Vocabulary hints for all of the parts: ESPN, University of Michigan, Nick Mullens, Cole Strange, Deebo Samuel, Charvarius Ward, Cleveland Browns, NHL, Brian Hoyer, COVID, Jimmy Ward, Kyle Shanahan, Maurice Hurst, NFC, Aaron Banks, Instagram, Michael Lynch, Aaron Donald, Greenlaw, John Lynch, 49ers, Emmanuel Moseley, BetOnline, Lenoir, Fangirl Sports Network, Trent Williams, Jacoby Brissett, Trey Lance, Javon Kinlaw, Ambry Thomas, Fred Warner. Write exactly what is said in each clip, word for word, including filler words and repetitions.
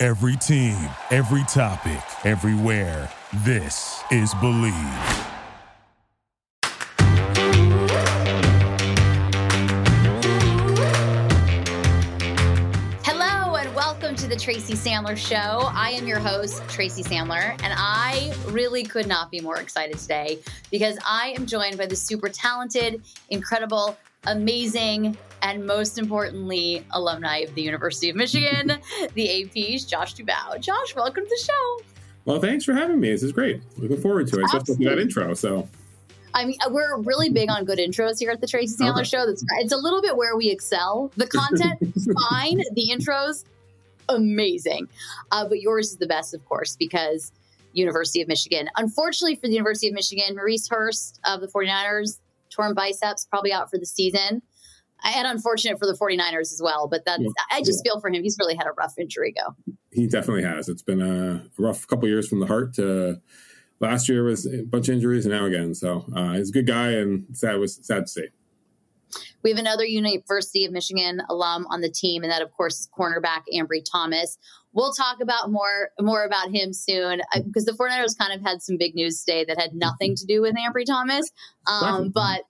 Every team, every topic, everywhere. This is Believe. Hello and welcome to the Tracy Sandler Show. I am your host, Tracy Sandler, and I really could not be more excited today because I am joined by the super talented, incredible, amazing, and most importantly, alumni of the University of Michigan, the A P's Josh Dubow. Josh, welcome to the show. Well, thanks for having me. This is great. Looking forward to it. Absolutely. Especially that intro. So, I mean, we're really big on good intros here at the Tracy Sandler okay. Show. That's, it's a little bit where we excel. The content is fine. The intros, amazing. Uh, but yours is the best, of course, because University of Michigan. Unfortunately for the University of Michigan, Maurice Hurst of the forty-niners, torn biceps, probably out for the season. And unfortunate for the forty-niners as well, but that's, yeah, I just yeah. feel for him. He's really had a rough injury go. He definitely has. It's been a rough couple of years from the heart. To last year was a bunch of injuries and now again. So uh, he's a good guy and sad was sad to see. We have another University of Michigan alum on the team, and that, of course, is cornerback Ambry Thomas. We'll talk about more more about him soon because the forty-niners kind of had some big news today that had nothing to do with Ambry Thomas, um, but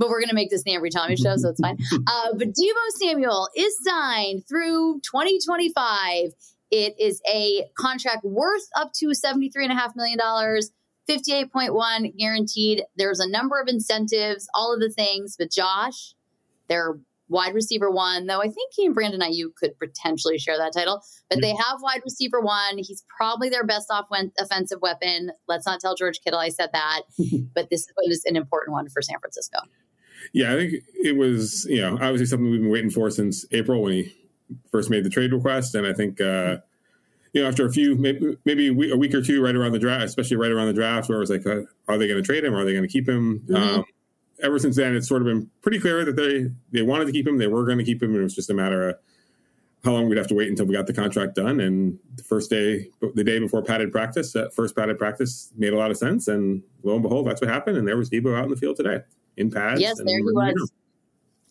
But we're going to make this the Ambry Thomas show, so it's fine. Uh, but Deebo Samuel is signed through twenty twenty-five. It is a contract worth up to seventy-three point five million dollars, fifty-eight point one guaranteed. There's a number of incentives, all of the things. But Josh, their wide receiver one, though I think he and Brandon Aiyuk could potentially share that title. But they have wide receiver one. He's probably their best off- offensive weapon. Let's not tell George Kittle I said that. But this was an important one for San Francisco. Yeah, I think it was, you know, obviously something we've been waiting for since April when he first made the trade request. And I think, uh, you know, after a few, maybe, maybe a week or two right around the draft, especially right around the draft, where it was like, uh, are they going to trade him? Are they going to keep him? Mm-hmm. Um, ever since then, it's sort of been pretty clear that they, they wanted to keep him. They were going to keep him. And it was just a matter of how long we'd have to wait until we got the contract done. And the first day, the day before padded practice, that first padded practice made a lot of sense. And lo and behold, that's what happened. And there was Deebo out in the field today. In pads. Yes, there he was.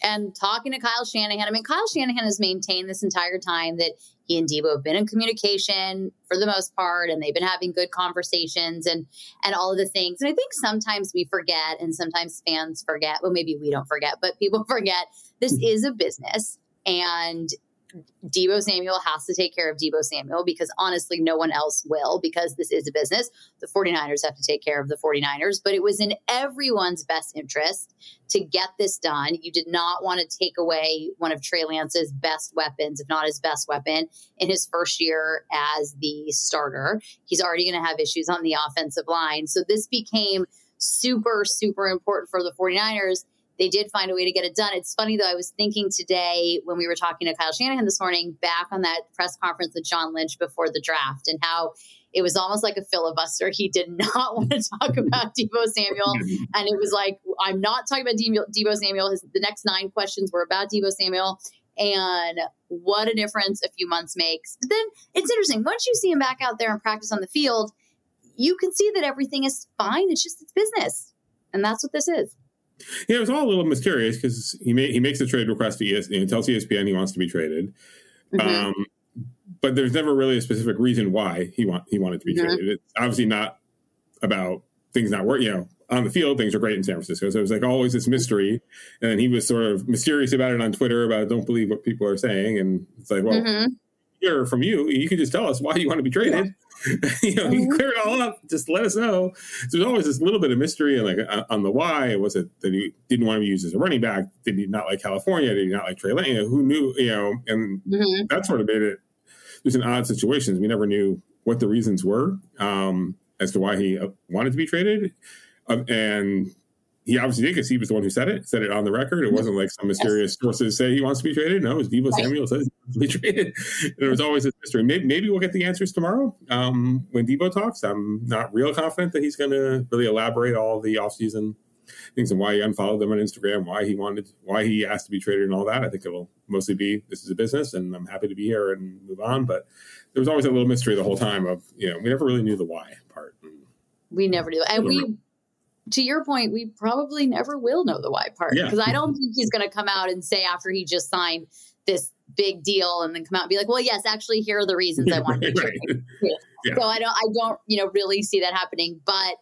And talking to Kyle Shanahan, I mean, Kyle Shanahan has maintained this entire time that he and Deebo have been in communication for the most part, and they've been having good conversations and and all of the things. And I think sometimes we forget, and sometimes fans forget. Well, maybe we don't forget, but people forget this is a business, and Deebo Samuel has to take care of Deebo Samuel because honestly, no one else will because this is a business. The forty-niners have to take care of the forty-niners, but it was in everyone's best interest to get this done. You did not want to take away one of Trey Lance's best weapons, if not his best weapon, in his first year as the starter. He's already going to have issues on the offensive line. So this became super, super important for the forty-niners. They did find a way to get it done. It's funny, though, I was thinking today when we were talking to Kyle Shanahan this morning back on that press conference with John Lynch before the draft and how it was almost like a filibuster. He did not want to talk about Deebo Samuel. And it was like, I'm not talking about Deebo, Deebo Samuel. His, the next nine questions were about Deebo Samuel and what a difference a few months makes. But then it's interesting. Once you see him back out there and practice on the field, you can see that everything is fine. It's just it's business. And that's what this is. Yeah, it was all a little mysterious because he may, he makes a trade request to E S P N and tells E S P N he wants to be traded. Mm-hmm. Um, but there's never really a specific reason why he want he wanted to be mm-hmm. traded. It's obviously not about things not working. You know, on the field, things are great in San Francisco. So it was like always this mystery. And then he was sort of mysterious about it on Twitter, about don't believe what people are saying. And it's like, well, mm-hmm. hear from you. You can just tell us why you want to be traded. Yeah. you know, you clear it all up. Just let us know. So there's always this little bit of mystery, and like on the why, was it that he didn't want to be used as a running back? Did he not like California? Did he not like Trey Lance? You know, who knew? You know, and mm-hmm. that sort of made it just an odd situation. We never knew what the reasons were um, as to why he wanted to be traded, uh, and he obviously did because he was the one who said it, said it on the record. It wasn't like some mysterious yes. sources say he wants to be traded. No, it was Deebo Samuel right. says he wants to be traded. There was always this mystery. Maybe, maybe we'll get the answers tomorrow um, when Deebo talks. I'm not real confident that he's going to really elaborate all the offseason things and why he unfollowed them on Instagram, why he wanted, why he asked to be traded and all that. I think it'll mostly be, this is a business and I'm happy to be here and move on. But there was always a little mystery the whole time of, you know, we never really knew the why part. We never do. And we, to your point, we probably never will know the why part because yeah. I don't think he's going to come out and say after he just signed this big deal and then come out and be like, well, yes, actually, here are the reasons I wanted to. Right. Yeah. Yeah. So I don't, I don't, you know, really see that happening. But,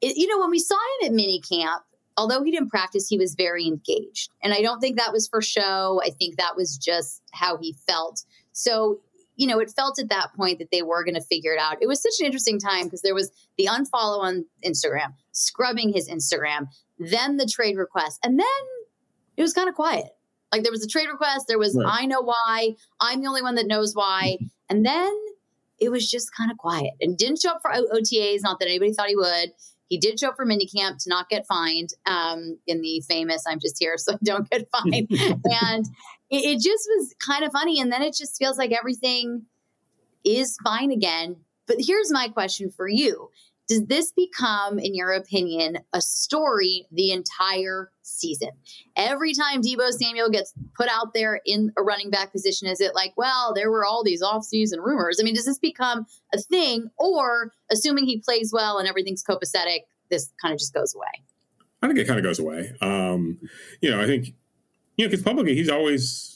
it, you know, when we saw him at minicamp, although he didn't practice, he was very engaged. And I don't think that was for show. I think that was just how he felt. So, you know, it felt at that point that they were going to figure it out. It was such an interesting time because there was the unfollow on Instagram, scrubbing his Instagram, then the trade request. And then it was kind of quiet. Like there was a trade request. There was, right. I know why. I'm the only one that knows why. And then it was just kind of quiet and didn't show up for O T As. Not that anybody thought he would. He did show up for minicamp to not get fined um, in the famous, I'm just here so I don't get fined. And it, it just was kind of funny. And then it just feels like everything is fine again. But here's my question for you. Does this become, in your opinion, a story the entire season? Every time Deebo Samuel gets put out there in a running back position, is it like, well, there were all these offseason rumors? I mean, does this become a thing? Or assuming he plays well and everything's copacetic, this kind of just goes away? I think it kind of goes away. Um, you know, I think, you know, because publicly he's always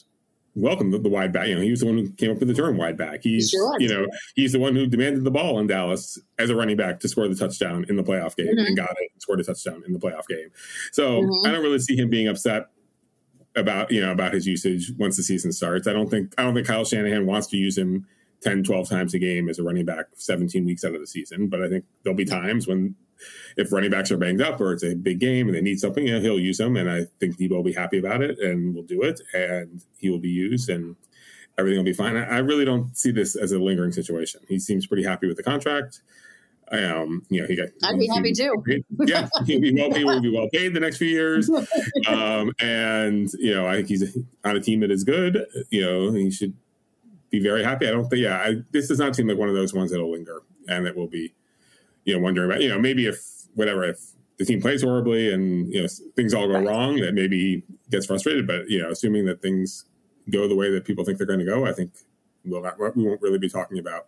welcome the, the wide back. You know, he was the one who came up with the term wide back. He's, sure. you know, he's the one who demanded the ball in Dallas as a running back to score the touchdown in the playoff game mm-hmm. and got it and scored a touchdown in the playoff game. So mm-hmm. I don't really see him being upset about, you know, about his usage once the season starts. I don't think, I don't think Kyle Shanahan wants to use him ten, twelve times a game as a running back seventeen weeks out of the season. But I think there'll be times when, if running backs are banged up or it's a big game and they need something, you know, he'll use them. And I think Deebo will be happy about it and will do it. And he will be used and everything will be fine. I, I really don't see this as a lingering situation. He seems pretty happy with the contract. Um, you know, he got, I'd be happy too. Yeah. He'll be well paid. We'll be well paid the next few years. Um, and, you know, I think he's on a team that is good. You know, he should be very happy. I don't think, yeah, I, this does not seem like one of those ones that'll linger and that will be, you know, wondering about, you know, maybe if whatever, if the team plays horribly and, you know, things all go right. wrong, that maybe he gets frustrated. But, you know, assuming that things go the way that people think they're going to go, I think we'll not, we won't really be talking about,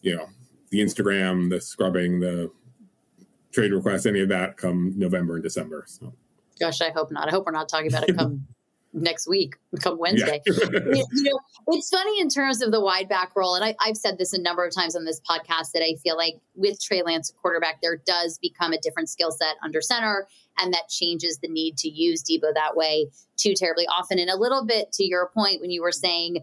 you know, the Instagram, the scrubbing, the trade requests, any of that come November and December. So. Gosh, I hope not. I hope we're not talking about it come next week, come Wednesday. Yeah. you, you know, it's funny in terms of the wide back role. And I, I've said this a number of times on this podcast that I feel like with Trey Lance, a quarterback, there does become a different skill set under center. And that changes the need to use Deebo that way too terribly often. And a little bit to your point, when you were saying,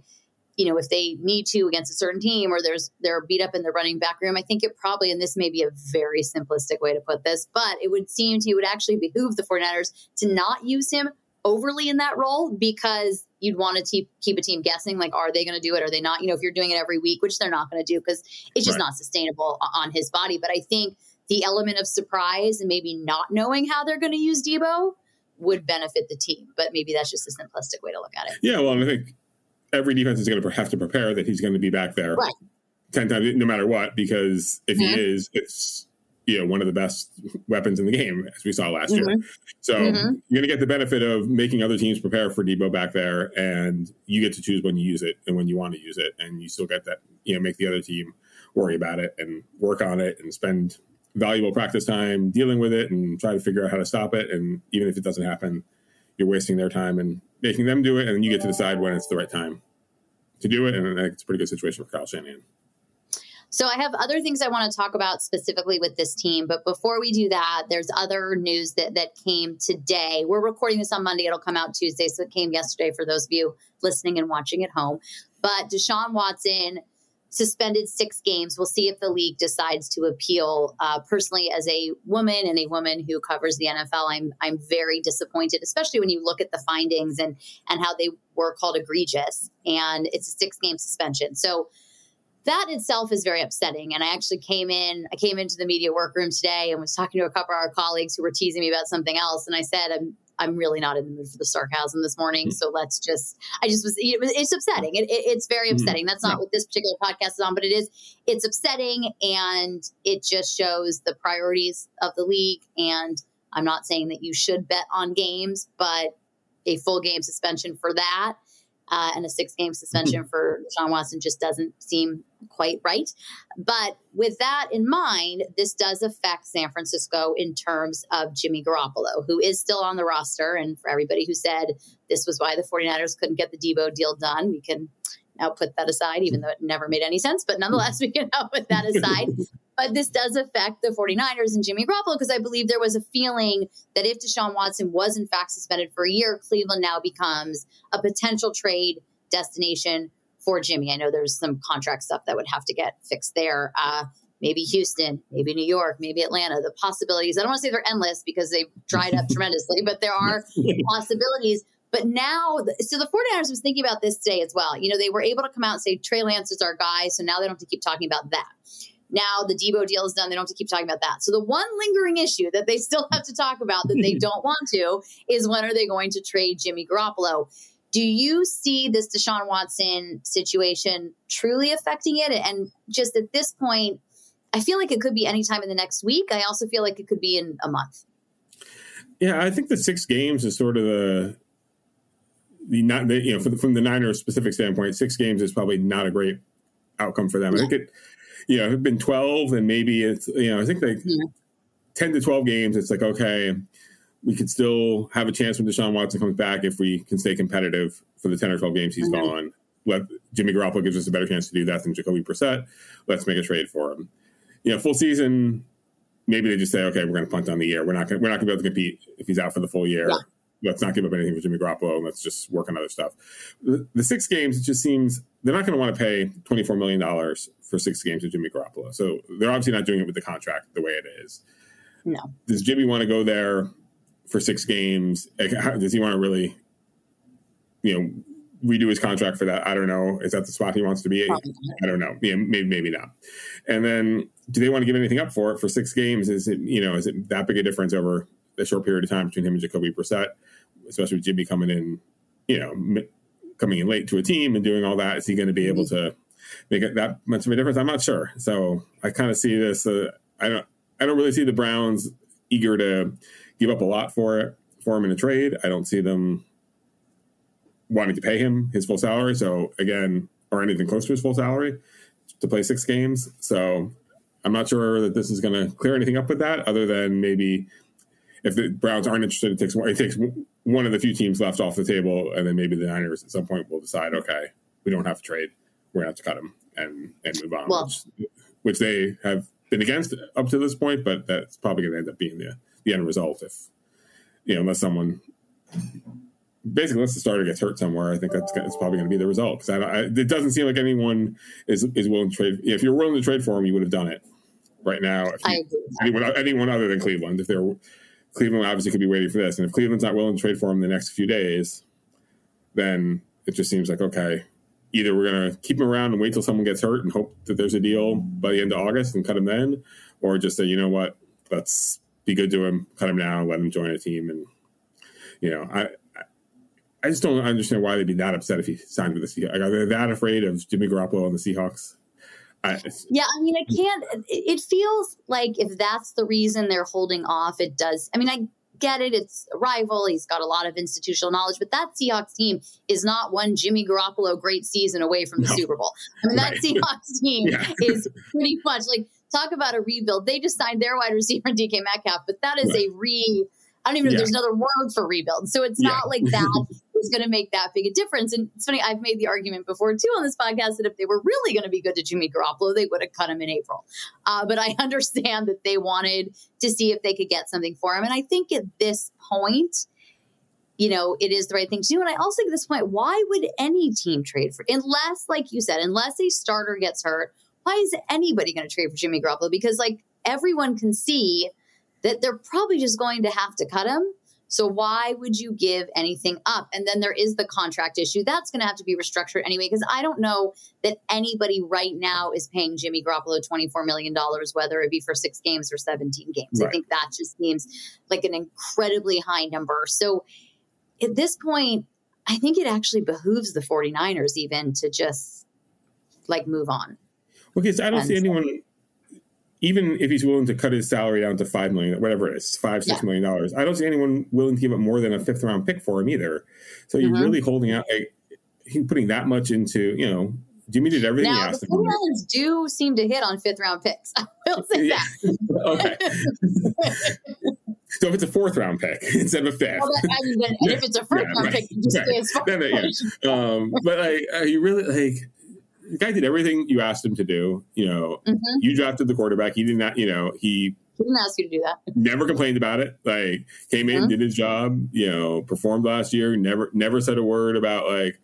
you know, if they need to against a certain team or there's, they're beat up in the running back room, I think it probably, and this may be a very simplistic way to put this, but it would seem to, it would actually behoove the forty-niners to not use him overly in that role, because you'd want to te- keep a team guessing, like, are they going to do it? Are they not? You know, if you're doing it every week, which they're not going to do because it's just right. not sustainable on his body. But I think the element of surprise and maybe not knowing how they're going to use Deebo would benefit the team. But maybe that's just a simplistic way to look at it. Yeah, well, I think every defense is going to have to prepare that he's going to be back there right. ten times, no matter what, because if mm-hmm. he is, it's, you know, one of the best weapons in the game, as we saw last mm-hmm. year. So mm-hmm. you're going to get the benefit of making other teams prepare for Deebo back there, and you get to choose when you use it and when you want to use it. And you still get that, you know, make the other team worry about it and work on it and spend valuable practice time dealing with it and try to figure out how to stop it. And even if it doesn't happen, you're wasting their time and making them do it. And you get to decide when it's the right time to do it. And it's a pretty good situation for Kyle Shanahan. So I have other things I want to talk about specifically with this team. But before we do that, there's other news that, that came today. We're recording this on Monday. It'll come out Tuesday. So it came yesterday for those of you listening and watching at home. But Deshaun Watson suspended six games. We'll see if the league decides to appeal. Uh, personally, as a woman and a woman who covers the N F L, I'm I'm very disappointed, especially when you look at the findings and, and how they were called egregious. And it's a six-game suspension. So that itself is very upsetting. And I actually came in, I came into the media workroom today and was talking to a couple of our colleagues who were teasing me about something else. And I said, I'm, I'm really not in the mood for the sarcasm this morning. Mm. So let's just, I just was, it was it's upsetting. It, it, it's very upsetting. Mm. That's not yeah. what this particular podcast is on, but it is, it's upsetting. And it just shows the priorities of the league. And I'm not saying that you should bet on games, but a full game suspension for that uh, and a six game suspension mm. for Deshaun Watson just doesn't seem quite right. But with that in mind, this does affect San Francisco in terms of Jimmy Garoppolo, who is still on the roster. And for everybody who said this was why the 49ers couldn't get the Deebo deal done, we can now put that aside, even though it never made any sense. But nonetheless, we can now put that aside. But this does affect the 49ers and Jimmy Garoppolo, because I believe there was a feeling that if Deshaun Watson was in fact suspended for a year, Cleveland now becomes a potential trade destination for Jimmy. I know there's some contract stuff that would have to get fixed there. Uh, maybe Houston, maybe New York, maybe Atlanta. The possibilities, I don't want to say they're endless because they've dried up tremendously, but there are possibilities. But now, so the 49ers was thinking about this today as well. You know, they were able to come out and say, Trey Lance is our guy, so now they don't have to keep talking about that. Now the Deebo deal is done. They don't have to keep talking about that. So the one lingering issue that they still have to talk about that they don't want to is, when are they going to trade Jimmy Garoppolo? Do you see this Deshaun Watson situation truly affecting it? And just at this point, I feel like it could be any time in the next week. I also feel like it could be in a month. Yeah, I think the six games is sort of the the not the, you know, from the, from the Niners specific standpoint, six games is probably not a great outcome for them. Yeah. I think it. You know, it's been twelve, and maybe it's, you know, I think like yeah. ten to twelve games. It's like, okay, we could still have a chance when Deshaun Watson comes back if we can stay competitive for the ten or twelve games he's mm-hmm. gone. Let Jimmy Garoppolo gives us a better chance to do that than Jacoby Brissett. Let's make a trade for him. You know, full season, maybe they just say, okay, we're going to punt on the year. We're not going. We're not going to be able to compete if he's out for the full year. Yeah. Let's not give up anything for Jimmy Garoppolo, and let's just work on other stuff. The, the six games, it just seems they're not going to want to pay twenty-four million dollars for six games of Jimmy Garoppolo. So they're obviously not doing it with the contract the way it is. No. Does Jimmy want to go there for six games? Like, how, does he want to really, you know, redo his contract for that? I don't know. Is that the spot he wants to be? I don't know. Yeah, maybe, maybe not. And then, do they want to give anything up for it for six games? Is it, you know, is it that big a difference over a short period of time between him and Jacoby Brissett, especially with Jimmy coming in, you know, m- coming in late to a team and doing all that? Is he going to be able to make it that much of a difference? I'm not sure. So I kind of see this. Uh, I don't. I don't really see the Browns eager to give up a lot for it for him in a trade. I don't see them wanting to pay him his full salary. So again, or anything close to his full salary to play six games. So I'm not sure that this is going to clear anything up with that, other than maybe, if the Browns aren't interested, it takes one, it takes one of the few teams left off the table, and then maybe the Niners at some point will decide, okay, we don't have to trade. We're going to have to cut him and, and move on, well, which, which they have been against up to this point, but that's probably going to end up being the, the end result if, you know, unless someone – basically, unless the starter gets hurt somewhere, I think that's, that's probably going to be the result, because I, I, it doesn't seem like anyone is, is willing to trade. If you're willing to trade for him, you would have done it right now. If you, anyone, anyone other than Cleveland, if they're – Cleveland obviously could be waiting for this. And if Cleveland's not willing to trade for him the next few days, then it just seems like, okay, either we're going to keep him around and wait till someone gets hurt and hope that there's a deal by the end of August and cut him then, or just say, you know what, let's be good to him, cut him now, let him join a team. And, you know, I I just don't understand why they'd be that upset if he signed with the Seahawks. Like, are they that afraid of Jimmy Garoppolo and the Seahawks? I, yeah, I mean, I can't. It feels like if that's the reason they're holding off, it does. I mean, I get it. It's a rival. He's got a lot of institutional knowledge, but that Seahawks team is not one Jimmy Garoppolo great season away from the no. Super Bowl. I mean, that right. Seahawks team yeah. is pretty much like, talk about a rebuild. They just signed their wide receiver, D K Metcalf, but that is right. a re. I don't even know yeah. if there's another word for rebuild. So it's yeah. not like that is going to make that big a difference. And it's funny, I've made the argument before too on this podcast that if they were really going to be good to Jimmy Garoppolo, they would have cut him in April. Uh, but I understand that they wanted to see if they could get something for him. And I think at this point, you know, it is the right thing to do. And I also think at this point, why would any team trade for, unless, like you said, unless a starter gets hurt, why is anybody going to trade for Jimmy Garoppolo? Because like everyone can see that they're probably just going to have to cut him. So why would you give anything up? And then there is the contract issue. That's going to have to be restructured anyway, because I don't know that anybody right now is paying Jimmy Garoppolo twenty-four million dollars, whether it be for six games or seventeen games. Right. I think that just seems like an incredibly high number. So at this point, I think it actually behooves the 49ers even to just like move on. Okay, so I don't and see anyone... Even if he's willing to cut his salary down to five million dollars, whatever it is, five, six yeah. million dollars, I don't see anyone willing to give up more than a fifth round pick for him either. So mm-hmm. you're really holding out, like, putting that much into, you know, Jimmy did everything. Now, the Lions do seem to hit on fifth round picks. I will say yeah. that. Okay. So if it's a fourth round pick instead of a fifth, well, I mean, then, and if it's a first yeah, round right. pick, you just right. stay as far. Then, yeah. um, but like, are you really like? The guy did everything you asked him to do. You know, mm-hmm. you drafted the quarterback. He did not, you know, he, he didn't ask you to do that. Never complained about it. Like, came in, mm-hmm. did his job, you know, performed last year. Never, never said a word about like,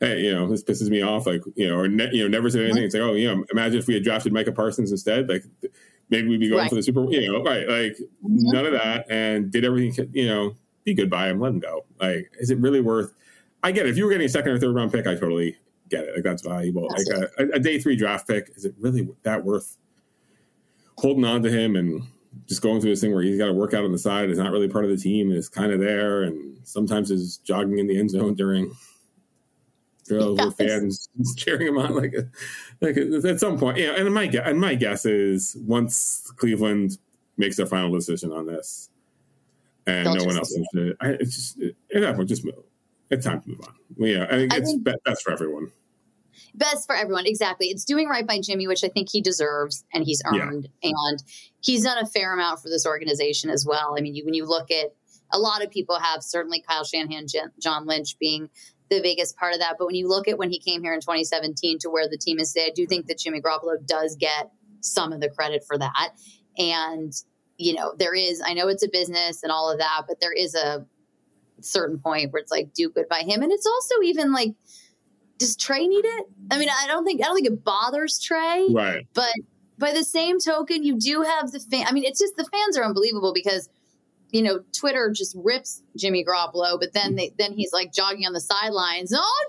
hey, you know, this pisses me off. Like, you know, or ne- you know, never said anything. Mm-hmm. It's like, oh, you know, imagine if we had drafted Micah Parsons instead. Like, maybe we'd be going right. for the Super Bowl. You know, right? Like, mm-hmm. none of that. And did everything. You know, be good by him. Let him go. Like, is it really worth? I get it. If you were getting a second or third round pick, I totally. Get it. Like, that's valuable. That's like a, a day three draft pick, is it really that worth holding on to him and just going through this thing where he's got to work out on the side, is not really part of the team, is kind of there, and sometimes is jogging in the end zone during drills yeah, with fans cheering him on, like like at some point. Yeah, and my and my guess is once Cleveland makes their final decision on this, and They'll no one else, it. I, it's just it, at that point, just move. It's time to move on. Yeah, I think I it's think be- best for everyone. Best for everyone, exactly. It's doing right by Jimmy, which I think he deserves and he's earned. Yeah. And he's done a fair amount for this organization as well. I mean, you, when you look at a lot of people have certainly Kyle Shanahan, J- John Lynch being the biggest part of that. But when you look at when he came here in twenty seventeen to where the team is today, I do think that Jimmy Garoppolo does get some of the credit for that. And, you know, there is, I know it's a business and all of that, but there is a certain point where it's like do good by him. And it's also even like, does Trey need it? I mean, I don't think I don't think it bothers Trey. Right. But by the same token, you do have the fan. I mean, it's just the fans are unbelievable because, you know, Twitter just rips Jimmy Garoppolo, but then they then he's like jogging on the sidelines. Oh,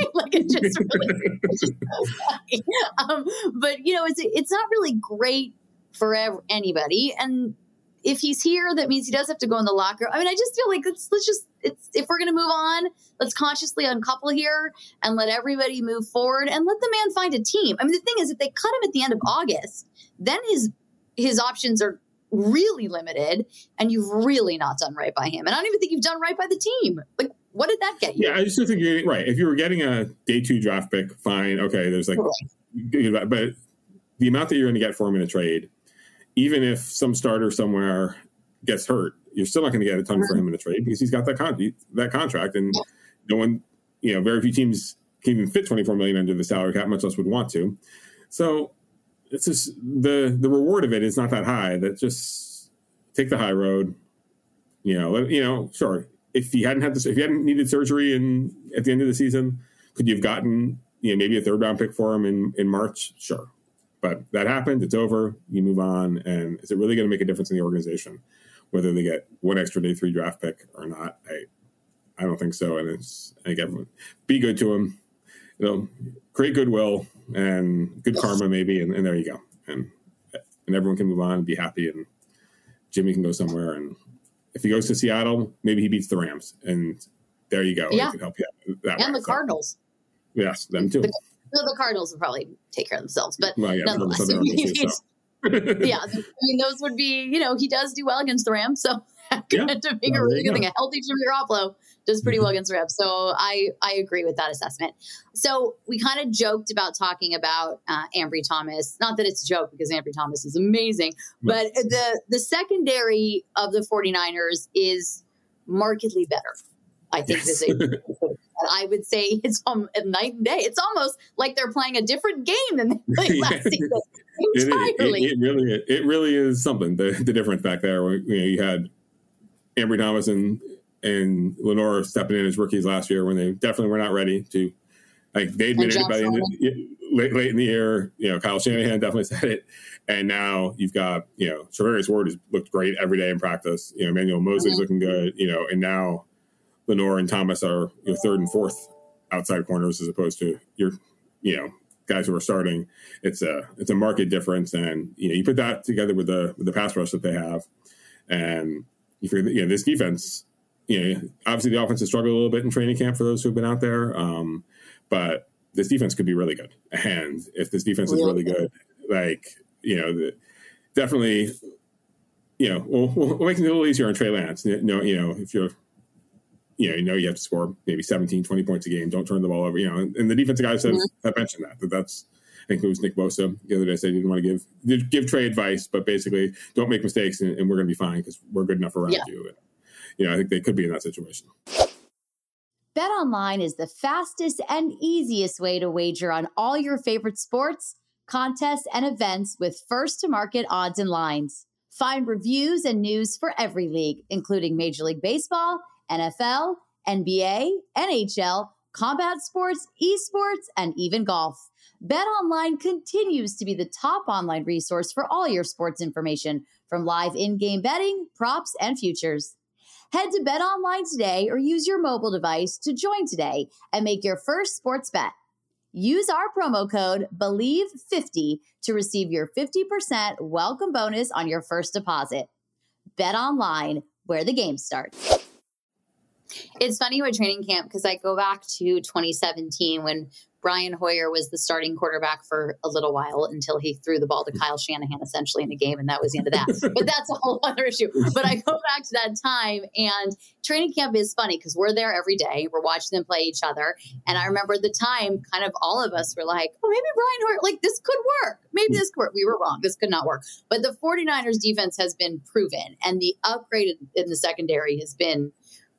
Jimmy! Like it just really it's just so funny. Um, but you know, it's it's not really great for ever, anybody. And if he's here, that means he does have to go in the locker. I mean, I just feel like let's let's just it's, if we're going to move on, let's consciously uncouple here and let everybody move forward and let the man find a team. I mean, the thing is, if they cut him at the end of August, then his his options are really limited, and you've really not done right by him. And I don't even think you've done right by the team. Like, what did that get you? Yeah, I just think you're right. If you were getting a day two draft pick, fine, okay. There's like, right. but the amount that you're going to get for him in a trade. Even if some starter somewhere gets hurt, you're still not going to get a ton for him in a trade because he's got that con- that contract, and no one, you know, very few teams can even fit twenty-four million dollars under the salary cap, much less would want to. So it's just the the reward of it is not that high. That just take the high road, you know. You know, sure. If he hadn't had this, if he hadn't needed surgery and at the end of the season, could you have gotten, you know, maybe a third round pick for him in, in March? Sure. But that happened. It's over. You move on. And is it really going to make a difference in the organization, whether they get one extra day three draft pick or not? I, I don't think so. And it's, I think everyone be good to him. You know, create goodwill and good karma, maybe. And, and there you go. And and everyone can move on and be happy. And Jimmy can go somewhere. And if he goes to Seattle, maybe he beats the Rams. And there you go. Yeah. It can help you out that and way. The Cardinals. So, yes, them too. The- No, the Cardinals would probably take care of themselves, but well, yeah, nonetheless, I mean, too, so. yeah, I mean, those would be, you know, he does do well against the Rams, so that could end up being a really good thing. A healthy Jimmy Garoppolo does pretty well against the Rams, so I, I agree with that assessment. So we kind of joked about talking about uh, Ambry Thomas. Not that it's a joke because Ambry Thomas is amazing, but the the secondary of the 49ers is markedly better. I think yes. this is. I would say it's um, night and day. It's almost like they're playing a different game than they played last season. Entirely. It, it, it really, it really is something. The, the difference back there, where, you know, you had Ambry Thomas and, and Lenoir stepping in as rookies last year when they definitely were not ready to. Like they admitted by the end, late, late in the year, you know, Kyle Shanahan definitely said it. And now you've got, you know, Charvarius Ward has looked great every day in practice. You know, Emmanuel Moseley's looking good, you know, and now Lenoir and Thomas are, you know, third and fourth outside corners as opposed to your, you know, guys who are starting. It's a, it's a market difference. And, you know, you put that together with the, with the pass rush that they have. And you figure, you know, this defense, you know, obviously the offense has struggled a little bit in training camp for those who've been out there. Um, but this defense could be really good. And if this defense is really good, like, you know, the, definitely, you know, we'll, we'll make it a little easier on Trey Lance. You know, you know, if you're, you know, you know, you have to score maybe seventeen, twenty points a game. Don't turn the ball over, you know, and, and the defensive guys have, have mentioned that, that that's, I think it was Nick Bosa the other day said he didn't want to give, give Trey advice, but basically don't make mistakes and, and we're going to be fine because we're good enough around yeah. you. And, you know, I think they could be in that situation. BetOnline is the fastest and easiest way to wager on all your favorite sports, contests, and events with first-to-market odds and lines. Find reviews and news for every league, including Major League Baseball, N F L, N B A, N H L, combat sports, esports, and even golf. BetOnline continues to be the top online resource for all your sports information, from live in-game betting, props, and futures. Head to BetOnline today or use your mobile device to join today and make your first sports bet. Use our promo code believe fifty to receive your fifty percent welcome bonus on your first deposit. BetOnline, where the game starts. It's funny with training camp because I go back to twenty seventeen when Brian Hoyer was the starting quarterback for a little while until he threw the ball to Kyle Shanahan essentially in a game. And that was the end of that, but that's a whole other issue. But I go back to that time, and training camp is funny because we're there every day. We're watching them play each other. And I remember the time kind of all of us were like, oh, maybe Brian Hoyer, like this could work. Maybe this could work. We were wrong. This could not work. But the 49ers defense has been proven, and the upgrade in the secondary has been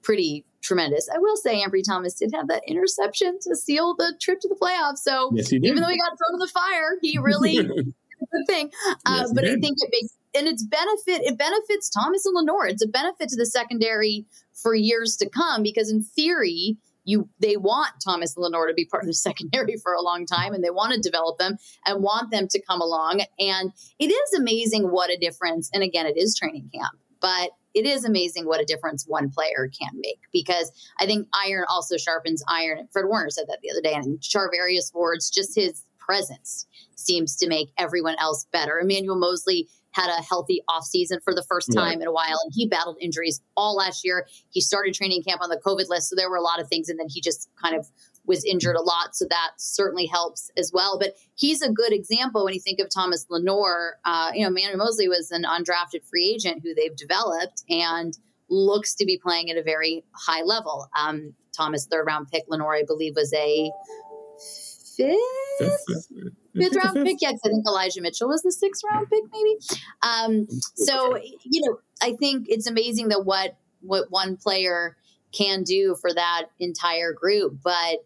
pretty tremendous. I will say Ambry Thomas did have that interception to seal the trip to the playoffs. So yes, even though he got thrown in the fire, he really did a good thing. Uh, yes, but I think it makes, and it's benefit, it benefits Thomas and Lenoir. It's a benefit to the secondary for years to come, because in theory, you, they want Thomas and Lenoir to be part of the secondary for a long time, and they want to develop them and want them to come along. And it is amazing what a difference. And again, it is training camp, but it is amazing what a difference one player can make, because I think iron also sharpens iron. Fred Warner said that the other day, and Charvarius Ward's just his presence seems to make everyone else better. Emmanuel Moseley had a healthy offseason for the first time yeah. in a while, and he battled injuries all last year. He started training camp on the COVID list, so there were a lot of things, and then he just kind of was injured a lot, so that certainly helps as well. But he's a good example when you think of Thomas Lenoir. Uh, you know, Emmanuel Moseley was an undrafted free agent who they've developed and looks to be playing at a very high level. Um, Thomas, third-round pick. Lenoir, I believe, was a fifth? Fifth-round fifth pick. Yes, I think Elijah Mitchell was the sixth-round pick, maybe. Um, so, you know, I think it's amazing that what what one player can do for that entire group. But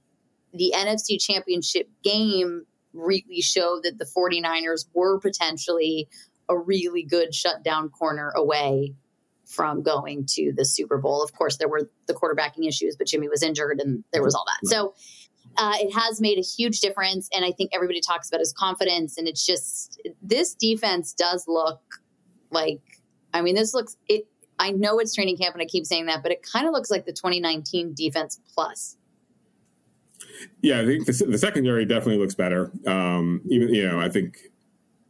the N F C Championship game really showed that the 49ers were potentially a really good shutdown corner away from going to the Super Bowl. Of course, there were the quarterbacking issues, but Jimmy was injured and there was all that. So uh, it has made a huge difference. And I think everybody talks about his confidence. And it's just, this defense does look like, I mean, this looks, it. I know it's training camp and I keep saying that, but it kind of looks like the twenty nineteen defense plus. Yeah, I think the, the secondary definitely looks better. Um, even you know, I think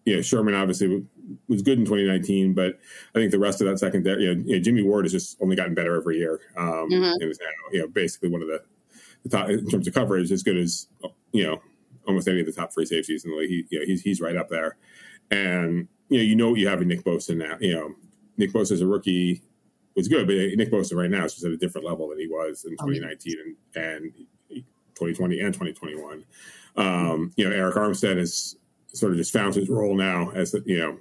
you know Sherman obviously w- was good in twenty nineteen, but I think the rest of that secondary, you know, you know Jimmy Ward has just only gotten better every year. Um, mm-hmm. It was now, you know, basically one of the, the top in terms of coverage, as good as you know almost any of the top free safeties in the league. He, you know, he's he's right up there, and you know you know what you have in Nick Bosa now. You know, Nick Bosa as a rookie was good, but Nick Bosa right now is just at a different level than he was in twenty nineteen and and. twenty twenty and twenty twenty-one. Um, you know, Eric Armstead has sort of just found his role now as, you know,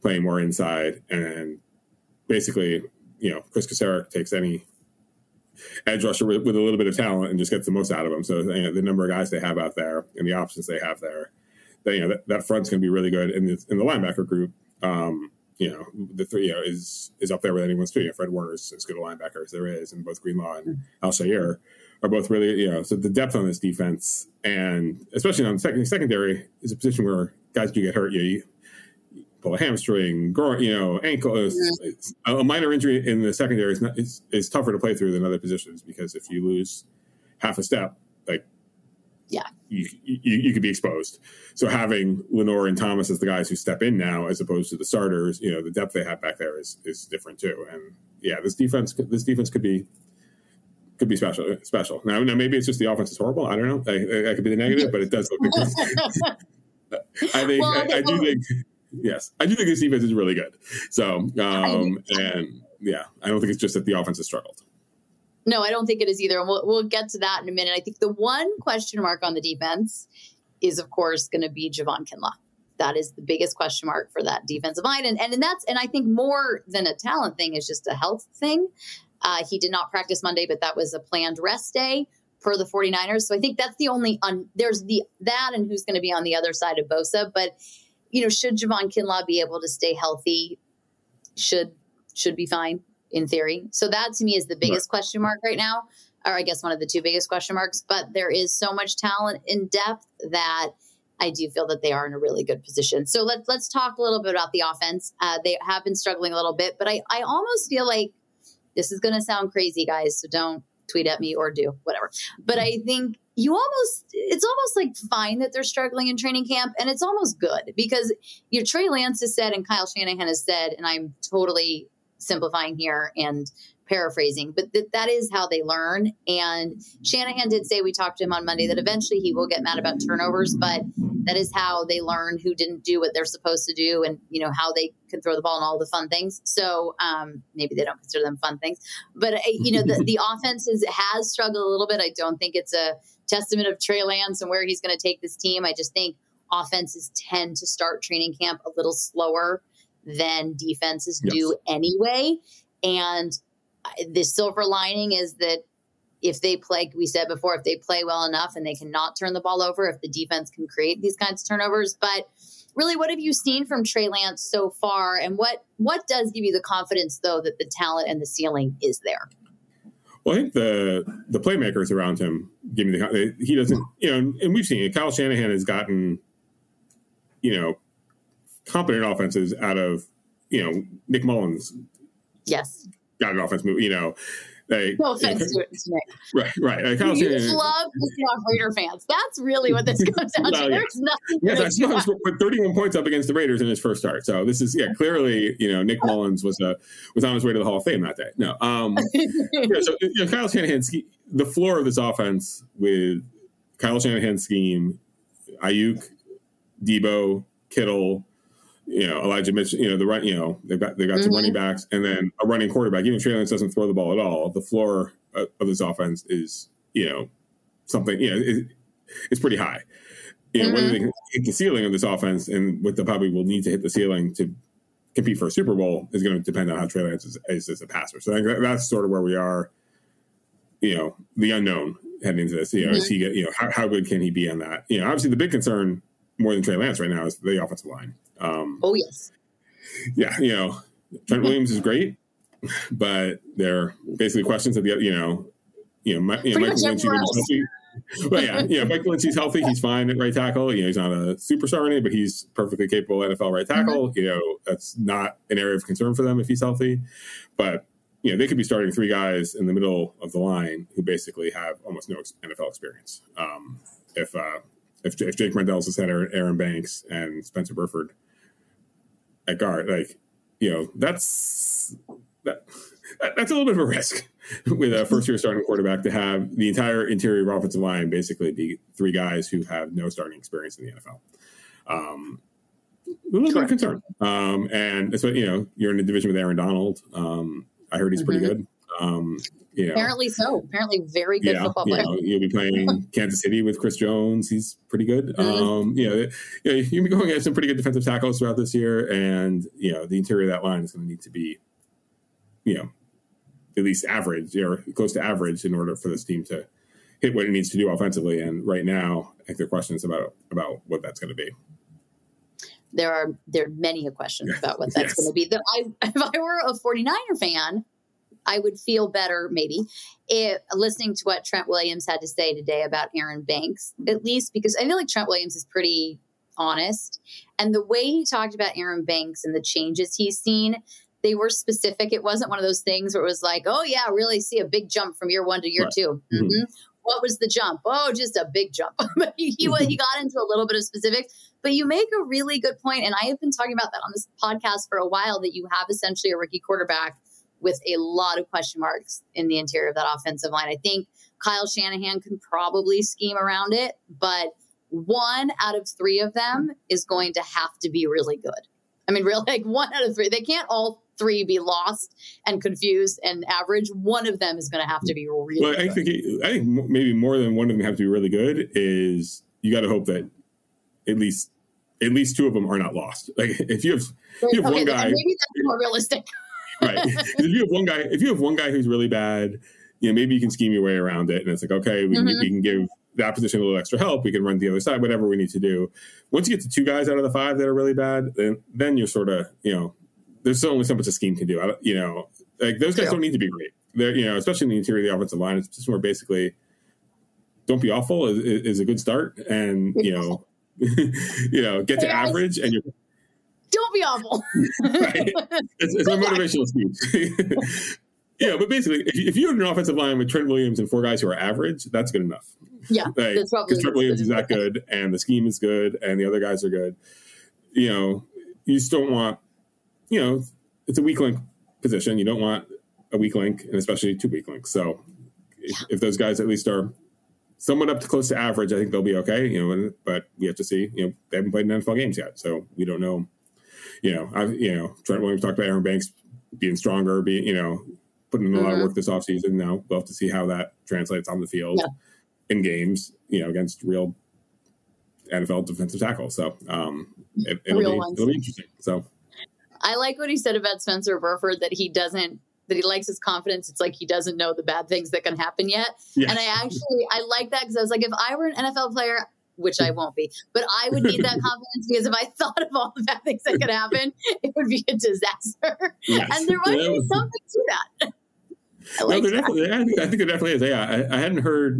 playing more inside. And basically, you know, Chris Kasarik takes any edge rusher with, with a little bit of talent and just gets the most out of them. So, you know, the number of guys they have out there and the options they have there, that, you know, that, that front's going to be really good. And in, in the linebacker group, um, you know, the three you know, is is up there with anyone's too. You know, Fred Warner is as good a linebacker as there is, and both Greenlaw and Al Shair are both really, you know, so the depth on this defense, and especially on the second, secondary, is a position where guys do get hurt. You, you pull a hamstring, groin, you know, ankle. It's, it's, a minor injury in the secondary is, not, is, is tougher to play through than other positions, because if you lose half a step, like, yeah, you, you you could be exposed. So having Lenoir and Thomas as the guys who step in now, as opposed to the starters, you know, the depth they have back there is is different too. And yeah, this defense this defense could be could be special special. Now, now maybe it's just the offense is horrible. I don't know. That could be the negative, but it does look like I think well, I, I do think yes, I do think this defense is really good. So um, and yeah, I don't think it's just that the offense has struggled. No, I don't think it is either. And we'll, we'll get to that in a minute. I think the one question mark on the defense is, of course, going to be Javon Kinlaw. That is the biggest question mark for that defensive line. And, and, and that's, and I think more than a talent thing, is just a health thing. Uh, he did not practice Monday, but that was a planned rest day for the 49ers. So I think that's the only, un, there's the, that and who's going to be on the other side of Bosa. But, you know, should Javon Kinlaw be able to stay healthy? Should, should be fine. In theory. So that to me is the biggest right. question mark right now, or I guess one of the two biggest question marks, but there is so much talent in depth that I do feel that they are in a really good position. So let's, let's talk a little bit about the offense. Uh, they have been struggling a little bit, but I, I almost feel like this is going to sound crazy, guys. So don't tweet at me or do whatever, but I think you almost, it's almost like fine that they're struggling in training camp, and it's almost good because your Trey Lance has said, and Kyle Shanahan has said, and I'm totally simplifying here and paraphrasing, but th- that is how they learn. And Shanahan did say, we talked to him on Monday, that eventually he will get mad about turnovers, but that is how they learn who didn't do what they're supposed to do, and you know how they can throw the ball and all the fun things. So um, maybe they don't consider them fun things, but uh, you know the, the offense is, has struggled a little bit. I don't think it's a testament of Trey Lance and where he's going to take this team. I just think offenses tend to start training camp a little slower than defenses yes. do anyway. And the silver lining is that if they play, like we said before, if they play well enough and they cannot turn the ball over, if the defense can create these kinds of turnovers. But really, what have you seen from Trey Lance so far? And what, what does give you the confidence, though, that the talent and the ceiling is there? Well, I think the the playmakers around him give me the, he doesn't, you know, and we've seen it. Kyle Shanahan has gotten, you know, competent offenses out of, you know, Nick Mullens. Yes. Got an offense move, you know. They, no offense it, to it, Nick. Right, right. Like, you just love the Raider fans. That's really what this comes down well, to. Yeah. There's nothing. Yes, I saw him put thirty-one points up against the Raiders in his first start. So this is, yeah, clearly, you know, Nick Mullens was uh, was on his way to the Hall of Fame that day. No. Um, yeah, so you know, Kyle Shanahan's, the floor of this offense with Kyle Shanahan's scheme, Aiyuk, Deebo, Kittle, you know, Elijah Mitchell, you know, the right, you know, they've got, they've got mm-hmm. some running backs and then a running quarterback. Even if Trey Lance doesn't throw the ball at all, the floor of, of this offense is, you know, something, you know, it, it's pretty high. You know, mm-hmm. whether they can hit the ceiling of this offense and what they probably will need to hit the ceiling to compete for a Super Bowl is going to depend on how Trey Lance is, is as a passer. So I think that's sort of where we are, you know, the unknown heading into this, you know, mm-hmm. is he get, you know, how, how good can he be on that? You know, obviously the big concern more than Trey Lance right now is the offensive line. Um, oh, yes. Yeah, you know, Trent Williams is great, but there are basically questions at the, you know, you know, my, you know Michael Lynch is healthy. Well, yeah, yeah, Michael Lynch is healthy. He's fine at right tackle. You know, he's not a superstar in it, but he's perfectly capable N F L right tackle. Mm-hmm. You know, that's not an area of concern for them if he's healthy. But, you know, they could be starting three guys in the middle of the line who basically have almost no N F L experience. Um, if, uh, if, if Jake Randall's the center, Aaron Banks and Spencer Burford at guard, like, you know, that's that, that's a little bit of a risk with a first-year starting quarterback to have the entire interior offensive line basically be three guys who have no starting experience in the N F L. Um, a little Correct. bit of concern. Um, and so, you know, you're in a division with Aaron Donald. Um, I heard he's mm-hmm. pretty good. Um, you know, apparently so. Apparently very good yeah, football player. You know, you'll be playing Kansas City with Chris Jones. He's pretty good. Um, you know, you know, you'll be going against some pretty good defensive tackles throughout this year. And, you know, the interior of that line is going to need to be, you know, at least average or close to average in order for this team to hit what it needs to do offensively. And right now, I think there are questions about, about what that's going to be. There are, there are many questions about what that's yes. going to be. That I, if I were a 49er fan, I would feel better maybe if listening to what Trent Williams had to say today about Aaron Banks, at least because I feel like Trent Williams is pretty honest. And the way he talked about Aaron Banks and the changes he's seen, they were specific. It wasn't one of those things where it was like, oh, yeah, really see a big jump from year one to year right. two. Mm-hmm. Mm-hmm. What was the jump? Oh, just a big jump. he, he, he got into a little bit of specifics. But you make a really good point, and I have been talking about that on this podcast for a while, that you have essentially a rookie quarterback with a lot of question marks in the interior of that offensive line. I think Kyle Shanahan can probably scheme around it, but one out of three of them is going to have to be really good. I mean, really, like one out of three. They can't all three be lost and confused and average. One of them is going to have to be really well, good. I think, it, I think maybe more than one of them have to be really good is you got to hope that at least at least two of them are not lost. Like if you have, if you have okay, one guy, maybe that's more realistic. Right. If you have one guy, if you have one guy who's really bad, you know, maybe you can scheme your way around it. And it's like, okay, we, mm-hmm. we can give that position a little extra help. We can run to the other side, whatever we need to do. Once you get to two guys out of the five that are really bad, then, then you're sort of, you know, there's only so much a scheme can do. I, you know, like those guys yeah. don't need to be great. They're, you know, especially in the interior of the offensive line, it's just more basically don't be awful is, is a good start. And, you know, you know, get to average and you're, don't be awful. Right. It's, it's a motivational speech. Yeah, but basically, if you, if you had an offensive line with Trent Williams and four guys who are average, that's good enough. Yeah, because like, Trent Williams is that good, and the scheme is good, and the other guys are good. You know, you just don't want, you know, it's a weak link position. You don't want a weak link, and especially two weak links. So if, if those guys at least are somewhat up to close to average, I think they'll be okay. You know, but we have to see. You know, they haven't played in N F L games yet, so we don't know. You know, I you know Trent Williams talked about Aaron Banks being stronger, being you know putting in a mm-hmm. lot of work this offseason. Now we'll have to see how that translates on the field yeah. in games, you know, against real N F L defensive tackles. So um, it, it'll, be, it'll be interesting. So I like what he said about Spencer Burford, that he doesn't. That he likes his confidence. It's like he doesn't know the bad things that can happen yet. Yeah. And I actually, I like that because I was like, if I were an N F L player, which I won't be, but I would need that confidence because if I thought of all the bad things that could happen, it would be a disaster. Yes. And there might yeah, be something to that. I, like no, that. I, think, I think there definitely is. Yeah, I, I hadn't heard,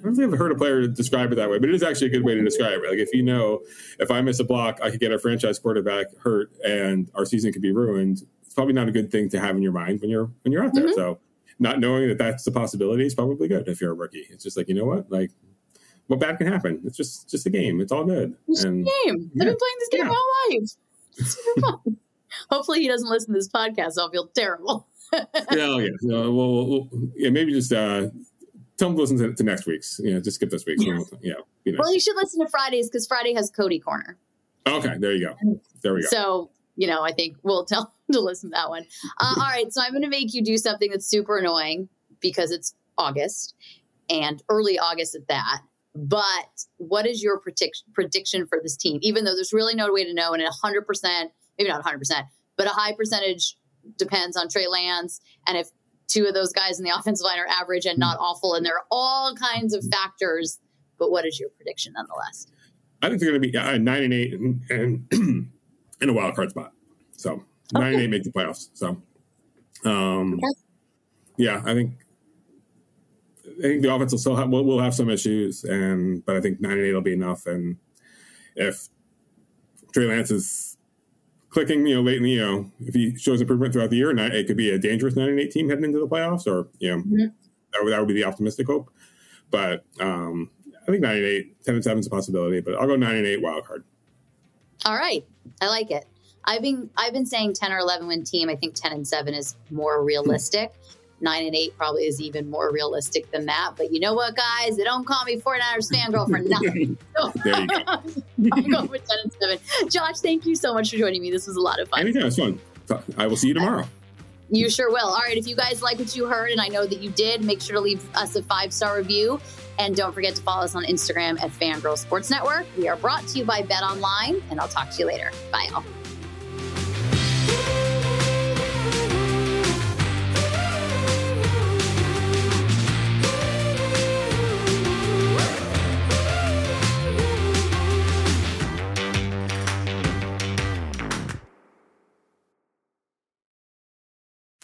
I don't think I've heard a player describe it that way, but it is actually a good way to describe it. Like if you know, if I miss a block, I could get our franchise quarterback hurt and our season could be ruined. It's probably not a good thing to have in your mind when you're, when you're out there. Mm-hmm. So not knowing that that's a possibility is probably good if you're a rookie. It's just like, you know what? Like, what bad can happen? It's just just a game. It's all good. It's and, a game. Yeah. I've been playing this game yeah. all life. It's super fun. Hopefully he doesn't listen to this podcast. I'll feel terrible. no, yeah. No, well, well, yeah. Maybe just uh, tell him to listen to, to next week's. You know, just skip this week's. Yeah. yeah you know. Well, you should listen to Fridays because Friday has Cody Corner. Okay. There you go. There we go. So, you know, I think we'll tell him to listen to that one. Uh, all right. So I'm going to make you do something that's super annoying because it's August and early August at that. But what is your predict- prediction for this team? Even though there's really no way to know, and one hundred percent, maybe not one hundred percent, but a high percentage depends on Trey Lance. And if two of those guys in the offensive line are average and not awful, and there are all kinds of factors, but what is your prediction nonetheless? I think they're going to be uh, nine and eight and, and in a wild card spot. So okay. nine and eight make the playoffs. So, um, okay. yeah, I think. I think the offense will still have, will have some issues, and but I think nine and eight will be enough. And if Trey Lance is clicking, you know, late in the, you know, if he shows improvement throughout the year, it could be a dangerous nine and eight team heading into the playoffs, or you know, yeah. that would that would be the optimistic hope. But um, I think nine and eight, ten and seven is a possibility. But I'll go nine and eight wild card. All right, I like it. I've been I've been saying ten or eleven win team. I think ten and seven is more realistic. Nine and eight probably is even more realistic than that. But you know what, guys? They don't call me forty-niners fan girl for nothing. So there you go. I'm going with ten and seven. Josh, thank you so much for joining me. This was a lot of fun. Anytime, it's fun. I will see you tomorrow. You sure will. All right. If you guys like what you heard, and I know that you did, make sure to leave us a five-star review. And don't forget to follow us on Instagram at Fangirl Sports Network. We are brought to you by BetOnline, and I'll talk to you later. Bye, all.